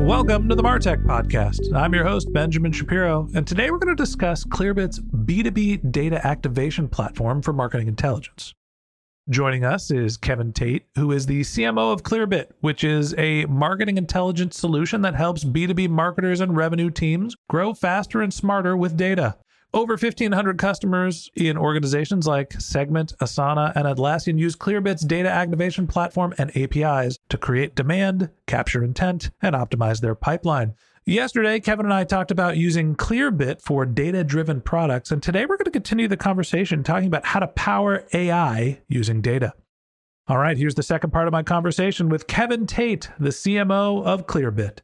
Welcome to the MarTech Podcast. I'm your host, Benjamin Shapiro, and today we're going to discuss Clearbit's B2B data activation platform for marketing intelligence. Joining us is Kevin Tate, who is the CMO of Clearbit, which is a marketing intelligence solution that helps B2B marketers and revenue teams grow faster and smarter with data. Over 1,500 customers in organizations like Segment, Asana, and Atlassian use Clearbit's data activation platform and APIs to create demand, capture intent, and optimize their pipeline. Yesterday, Kevin and I talked about using Clearbit for data-driven products, and today we're going to continue the conversation talking about how to power AI using data. All right, here's the second part of my conversation with Kevin Tate, the CMO of Clearbit.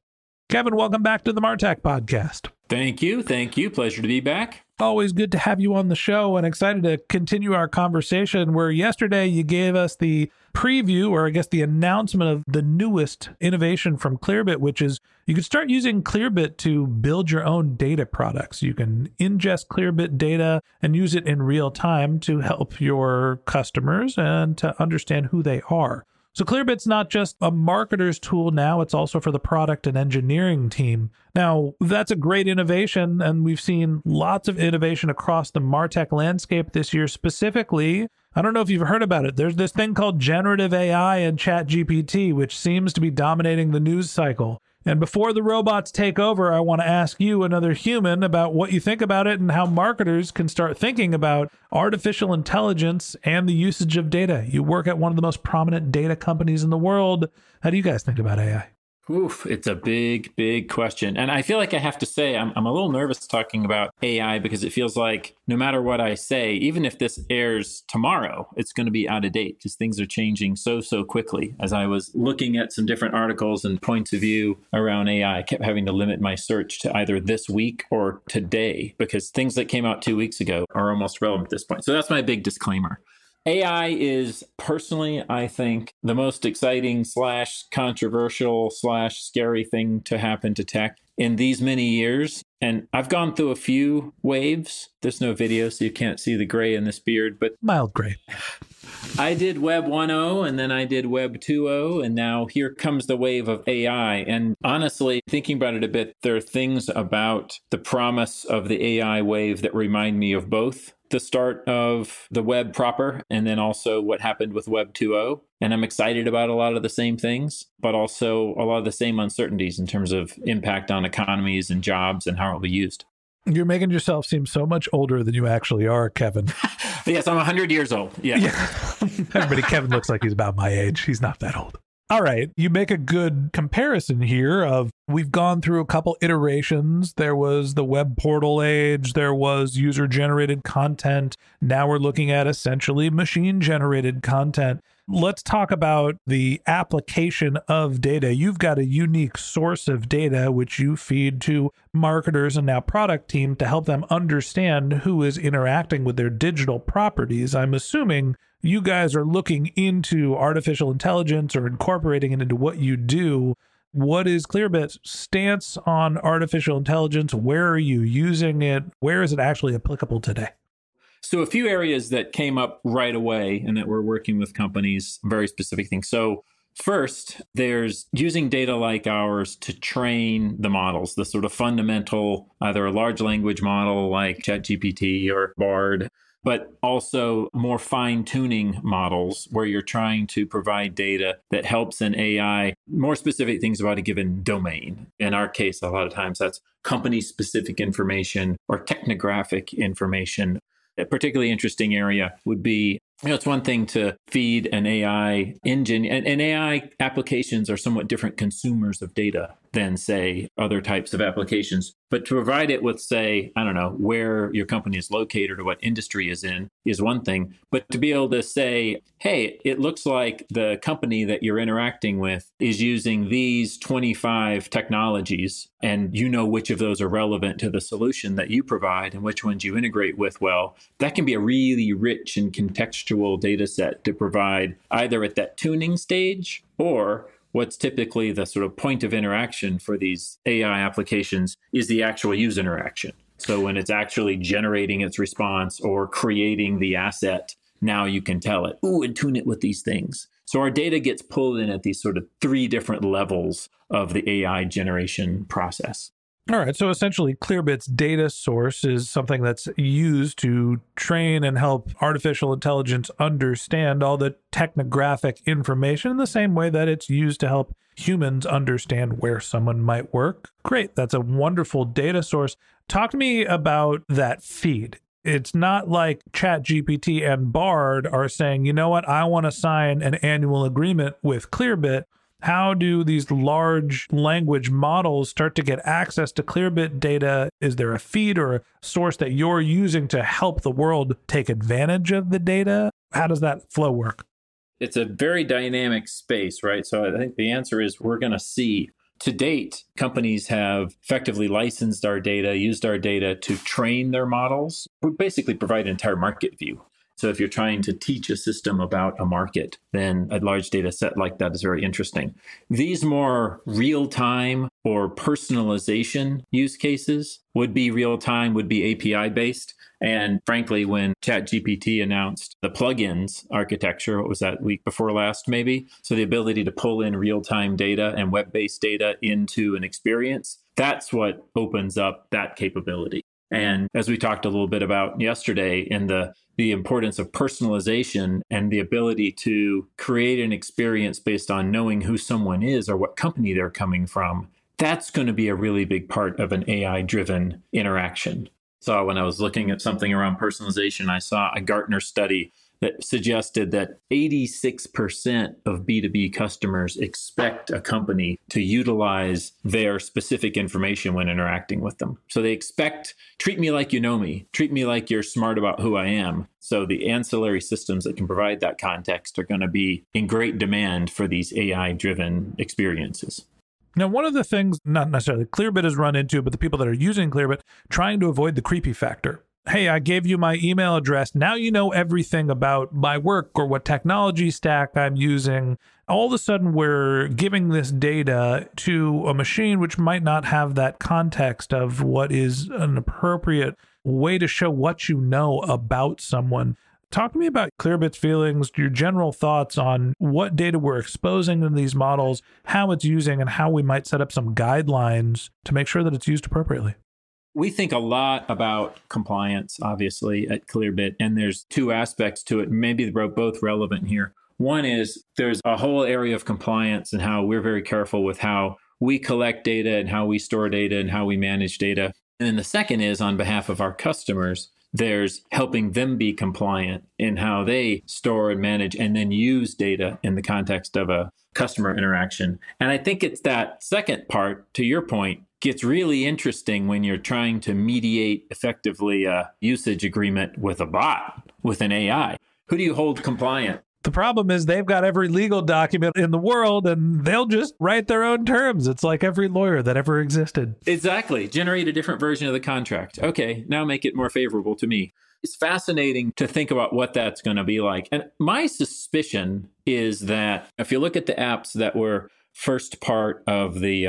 Kevin, welcome back to the MarTech Podcast. Thank you. Thank you. Pleasure to be back. Always good to have you on the show and excited to continue our conversation where yesterday you gave us the preview, or I guess the announcement of the newest innovation from Clearbit, which is you can start using Clearbit to build your own data products. You can ingest Clearbit data and use it in real time to help your customers and to understand who they are. So Clearbit's not just a marketer's tool now, it's also for the product and engineering team. Now, that's a great innovation, and we've seen lots of innovation across the MarTech landscape this year. Specifically, I don't know if you've heard about it, there's this thing called generative AI and ChatGPT, which seems to be dominating the news cycle. And before the robots take over, I want to ask you, another human, about what you think about it and how marketers can start thinking about artificial intelligence and the usage of data. You work at one of the most prominent data companies in the world. How do you guys think about AI? Oof, it's a big, big question. And I feel like I have to say, I'm a little nervous talking about AI because it feels like no matter what I say, even if this airs tomorrow, it's going to be out of date because things are changing so quickly. As I was looking at some different articles and points of view around AI, I kept having to limit my search to either this week or today because things that came out 2 weeks ago are almost relevant at this point. So that's my big disclaimer. AI is personally, I think, the most exciting / controversial / scary thing to happen to tech in these many years. And I've gone through a few waves. There's no video, so you can't see the gray in this beard, but mild gray. I did Web 1.0, and then I did Web 2.0, and now here comes the wave of AI. And honestly, thinking about it a bit, there are things about the promise of the AI wave that remind me of both the start of the web proper, and then also what happened with Web 2.0. And I'm excited about a lot of the same things, but also a lot of the same uncertainties in terms of impact on economies and jobs and how it will be used. You're making yourself seem so much older than you actually are, Kevin. Yes, I'm 100 years old. Yeah. Everybody, Kevin looks like he's about my age. He's not that old. All right. You make a good comparison here of we've gone through a couple iterations. There was the web portal age. There was user-generated content. Now we're looking at essentially machine-generated content. Let's talk about the application of data. You've got a unique source of data, which you feed to marketers and now product team to help them understand who is interacting with their digital properties. I'm assuming you guys are looking into artificial intelligence or incorporating it into what you do. What is Clearbit's stance on artificial intelligence? Where are you using it? Where is it actually applicable today? So a few areas that came up right away and that we're working with companies, very specific things. So first, there's using data like ours to train the models, the sort of fundamental, either a large language model like ChatGPT or Bard, but also more fine-tuning models where you're trying to provide data that helps an AI, more specific things about a given domain. In our case, a lot of times that's company-specific information or technographic information. A particularly interesting area would be, it's one thing to feed an AI engine, and AI applications are somewhat different consumers of data than, say, other types of applications. But to provide it with, say, I don't know, where your company is located or what industry is in is one thing. But to be able to say, hey, it looks like the company that you're interacting with is using these 25 technologies, and you know which of those are relevant to the solution that you provide and which ones you integrate with well, that can be a really rich and contextual data set to provide either at that tuning stage or what's typically the sort of point of interaction for these AI applications is the actual user interaction. So when it's actually generating its response or creating the asset, now you can tell it, ooh, and tune it with these things. So our data gets pulled in at these sort of three different levels of the AI generation process. All right. So essentially, Clearbit's data source is something that's used to train and help artificial intelligence understand all the technographic information in the same way that it's used to help humans understand where someone might work. Great. That's a wonderful data source. Talk to me about that feed. It's not like ChatGPT and Bard are saying, you know what, I want to sign an annual agreement with Clearbit. How do these large language models start to get access to Clearbit data? Is there a feed or a source that you're using to help the world take advantage of the data? How does that flow work? It's a very dynamic space, right? So I think the answer is we're going to see. To date, companies have effectively licensed our data, used our data to train their models. We basically provide an entire market view. So if you're trying to teach a system about a market, then a large data set like that is very interesting. These more real-time or personalization use cases would be real-time, would be API-based. And frankly, when ChatGPT announced the plugins architecture, what was that, week before last maybe? So the ability to pull in real-time data and web-based data into an experience, that's what opens up that capability. And as we talked a little bit about yesterday in the importance of personalization and the ability to create an experience based on knowing who someone is or what company they're coming from, that's going to be a really big part of an AI-driven interaction. So when I was looking at something around personalization, I saw a Gartner study that suggested that 86% of B2B customers expect a company to utilize their specific information when interacting with them. So they expect, treat me like you know me, treat me like you're smart about who I am. So the ancillary systems that can provide that context are going to be in great demand for these AI-driven experiences. Now, one of the things, not necessarily Clearbit has run into, but the people that are using Clearbit, trying to avoid the creepy factor. Hey, I gave you my email address. Now you know everything about my work or what technology stack I'm using. All of a sudden, we're giving this data to a machine which might not have that context of what is an appropriate way to show what you know about someone. Talk to me about Clearbit's feelings, your general thoughts on what data we're exposing to these models, how it's using, and how we might set up some guidelines to make sure that it's used appropriately. We think a lot about compliance, obviously, at Clearbit, and there's two aspects to it. Maybe they're both relevant here. One is there's a whole area of compliance and how we're very careful with how we collect data and how we store data and how we manage data. And then the second is on behalf of our customers, there's helping them be compliant in how they store and manage and then use data in the context of a customer interaction. And I think it's that second part, to your point, gets really interesting when you're trying to mediate effectively a usage agreement with a bot, with an AI. Who do you hold compliant? The problem is they've got every legal document in the world and they'll just write their own terms. It's like every lawyer that ever existed. Exactly. Generate a different version of the contract. Okay, now make it more favorable to me. It's fascinating to think about what that's going to be like. And my suspicion is that if you look at the apps that were first part of the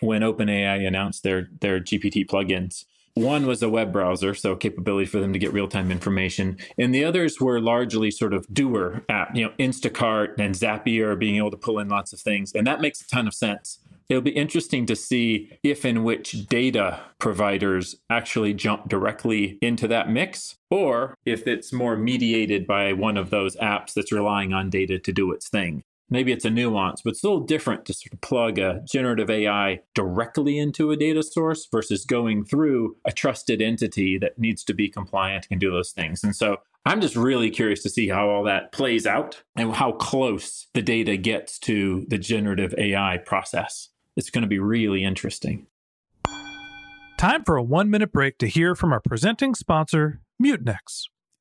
when OpenAI announced their GPT plugins, One was a web browser, so capability for them to get real-time information. And the others were largely sort of doer app, Instacart and Zapier, being able to pull in lots of things. And that makes a ton of sense. It'll be interesting to see if and which data providers actually jump directly into that mix, or if it's more mediated by one of those apps that's relying on data to do its thing. Maybe it's a nuance, but it's a little different to sort of plug a generative AI directly into a data source versus going through a trusted entity that needs to be compliant and do those things. And so I'm just really curious to see how all that plays out and how close the data gets to the generative AI process. It's going to be really interesting. Time for a 1-minute break to hear from our presenting sponsor, Mutinex.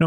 No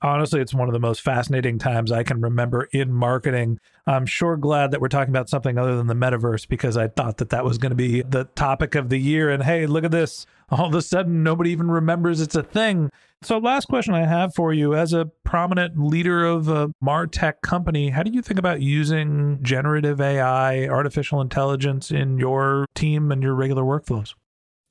Honestly, it's one of the most fascinating times I can remember in marketing. I'm sure glad that we're talking about something other than the metaverse, because I thought that that was going to be the topic of the year. And hey, look at this. All of a sudden, nobody even remembers it's a thing. So last question I have for you, as a prominent leader of a MarTech company, how do you think about using generative AI, artificial intelligence in your team and your regular workflows?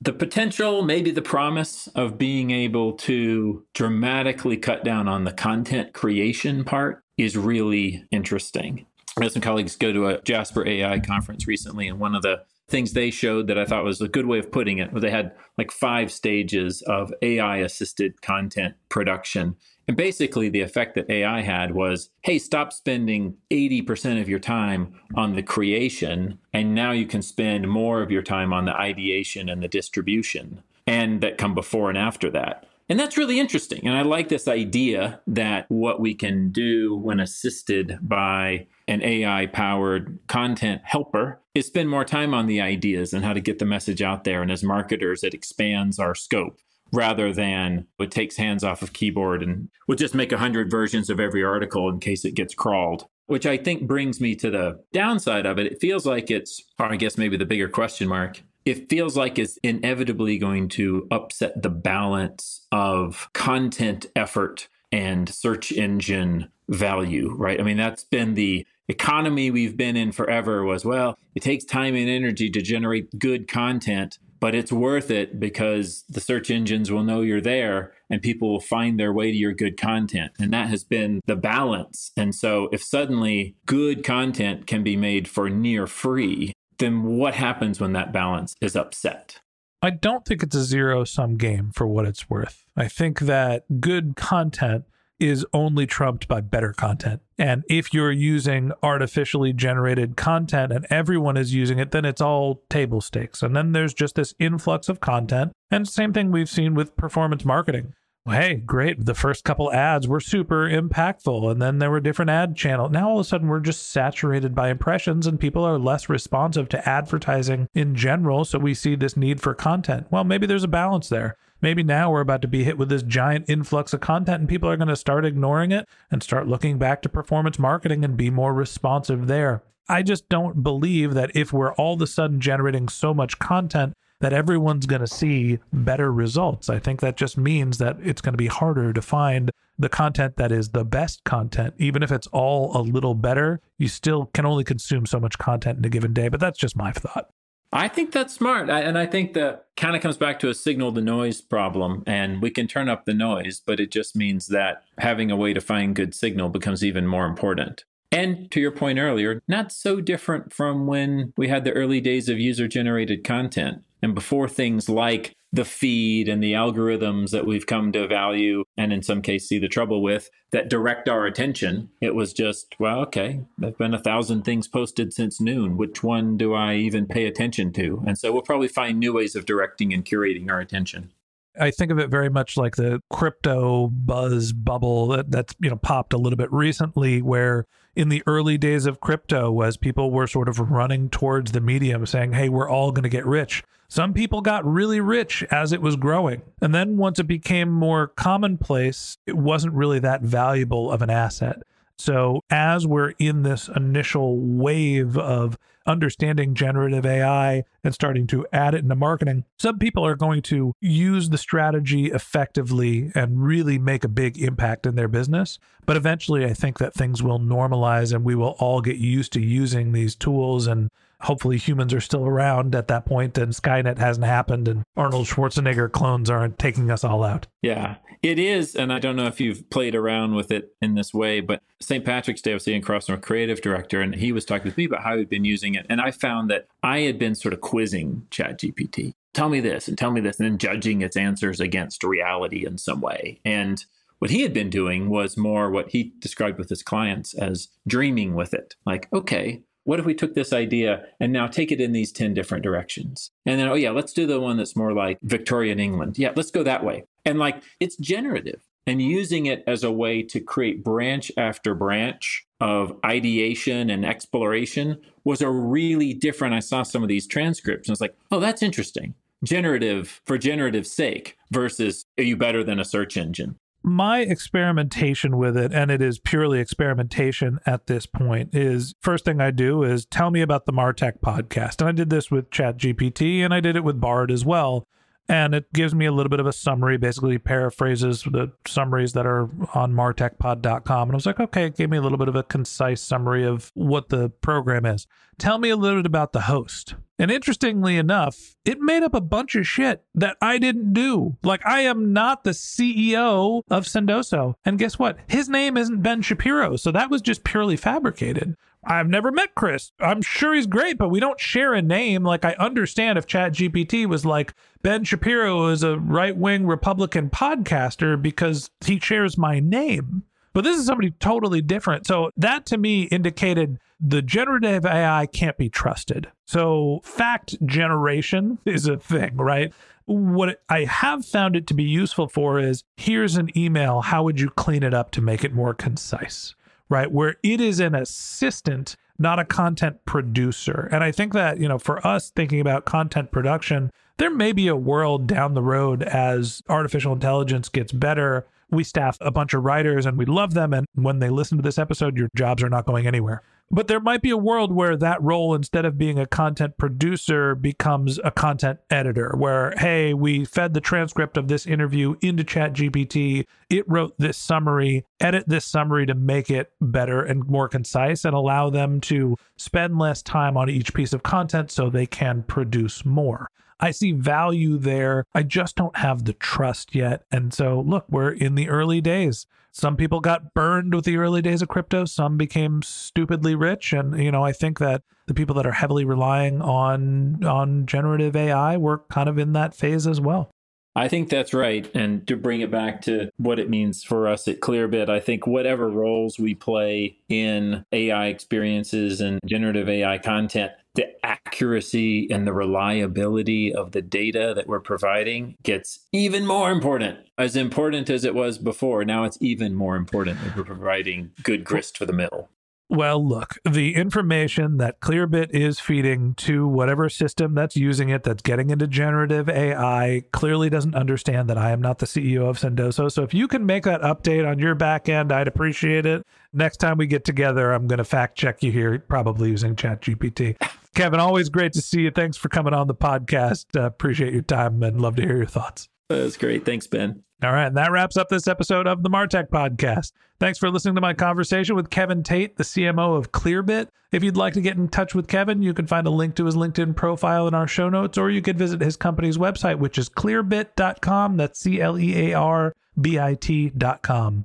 The potential, maybe the promise of being able to dramatically cut down on the content creation part is really interesting. I had some colleagues go to a Jasper AI conference recently, and one of the things they showed that I thought was a good way of putting it was they had like 5 stages of AI-assisted content production. And basically the effect that AI had was, hey, stop spending 80% of your time on the creation, and now you can spend more of your time on the ideation and the distribution, and that come before and after that. And that's really interesting. And I like this idea that what we can do when assisted by an AI-powered content helper is spend more time on the ideas and how to get the message out there. And as marketers, it expands our scope, rather than it takes hands off of keyboard and we'll just make 100 versions of every article in case it gets crawled, which I think brings me to the downside of it. It feels like it's, or I guess maybe the bigger question mark, it feels like it's inevitably going to upset the balance of content effort and search engine value, right? I mean, that's been the economy we've been in forever was, well, it takes time and energy to generate good content, but it's worth it because the search engines will know you're there and people will find their way to your good content. And that has been the balance. And so if suddenly good content can be made for near free, then what happens when that balance is upset? I don't think it's a zero-sum game for what it's worth. I think that good content is only trumped by better content. And if you're using artificially generated content and everyone is using it, then it's all table stakes. And then there's just this influx of content. And same thing we've seen with performance marketing. Hey, great. The first couple ads were super impactful. And then there were different ad channels. Now all of a sudden we're just saturated by impressions and people are less responsive to advertising in general. So we see this need for content. Well, maybe there's a balance there. maybe now we're about to be hit with this giant influx of content and people are going to start ignoring it and start looking back to performance marketing and be more responsive there. I just don't believe that if we're all of a sudden generating so much content that everyone's going to see better results. I think that just means that it's going to be harder to find the content that is the best content. Even if it's all a little better, you still can only consume so much content in a given day. But that's just my thought. I think that's smart. And I think that kind of comes back to a signal to noise problem, and we can turn up the noise, but it just means that having a way to find good signal becomes even more important. And to your point earlier, not so different from when we had the early days of user-generated content and before things like the feed and the algorithms that we've come to value and in some case see the trouble with that direct our attention. It was just, well, okay, there've been 1,000 things posted since noon. Which one do I even pay attention to? And so we'll probably find new ways of directing and curating our attention. I think of it very much like the crypto buzz bubble that's popped a little bit recently, where in the early days of crypto, as people were sort of running towards the medium saying, hey, we're all going to get rich. Some people got really rich as it was growing. And then once it became more commonplace, it wasn't really that valuable of an asset. So as we're in this initial wave of understanding generative AI and starting to add it into marketing, some people are going to use the strategy effectively and really make a big impact in their business. But eventually, I think that things will normalize and we will all get used to using these tools. And hopefully humans are still around at that point and Skynet hasn't happened and Arnold Schwarzenegger clones aren't taking us all out. Yeah, it is. And I don't know if you've played around with it in this way, but St. Patrick's Day, I was sitting across from a creative director and he was talking with me about how he'd been using it. And I found that I had been sort of quizzing ChatGPT. Tell me this, and then judging its answers against reality in some way. And what he had been doing was more what he described with his clients as dreaming with it. Like, okay, what if we took this idea and now take it in these 10 different directions? And then, oh yeah, let's do the one that's more like Victorian England. Yeah, let's go that way. And like, it's generative and using it as a way to create branch after branch of ideation and exploration was a really different. I saw some of these transcripts and I was like, oh, that's interesting. Generative for generative's sake versus are you better than a search engine? My experimentation with it, and it is purely experimentation at this point, is first thing I do is tell me about the MarTech podcast. And I did this with ChatGPT and I did it with Bard as well. And it gives me a little bit of a summary, basically paraphrases the summaries that are on martechpod.com. And I was like, okay, it gave me a little bit of a concise summary of what the program is. Tell me a little bit about the host. And interestingly enough, it made up a bunch of shit that I didn't do. Like, I am not the CEO of Sendoso. And guess what? His name isn't Ben Shapiro. So that was just purely fabricated. I've never met Chris. I'm sure he's great, but we don't share a name. Like, I understand if ChatGPT was like, Ben Shapiro is a right-wing Republican podcaster because he shares my name. But this is somebody totally different. So that to me indicated the generative AI can't be trusted. So fact generation is a thing, right? What I have found it to be useful for is, here's an email. How would you clean it up to make it more concise? Right? Where it is an assistant, not a content producer. And I think that, for us thinking about content production, there may be a world down the road as artificial intelligence gets better. We staff a bunch of writers and we love them. And when they listen to this episode, your jobs are not going anywhere. But there might be a world where that role, instead of being a content producer, becomes a content editor where, hey, we fed the transcript of this interview into ChatGPT. It wrote this summary, edit this summary to make it better and more concise and allow them to spend less time on each piece of content so they can produce more. I see value there. I just don't have the trust yet. And so look, we're in the early days. Some people got burned with the early days of crypto. Some became stupidly rich. And, I think that the people that are heavily relying on generative AI were kind of in that phase as well. I think that's right. And to bring it back to what it means for us at Clearbit, I think whatever roles we play in AI experiences and generative AI content, the accuracy and the reliability of the data that we're providing gets even more important. As important as it was before, now it's even more important if we're providing good grist for the mill. Well, look, the information that Clearbit is feeding to whatever system that's using it, that's getting into generative AI, clearly doesn't understand that I am not the CEO of Sendoso. So if you can make that update on your back end, I'd appreciate it. Next time we get together, I'm going to fact check you here, probably using ChatGPT. Kevin, always great to see you. Thanks for coming on the podcast. Appreciate your time and love to hear your thoughts. That was great. Thanks, Ben. All right. And that wraps up this episode of the MarTech Podcast. Thanks for listening to my conversation with Kevin Tate, the CMO of Clearbit. If you'd like to get in touch with Kevin, you can find a link to his LinkedIn profile in our show notes, or you could visit his company's website, which is clearbit.com. That's CLEARBIT.com.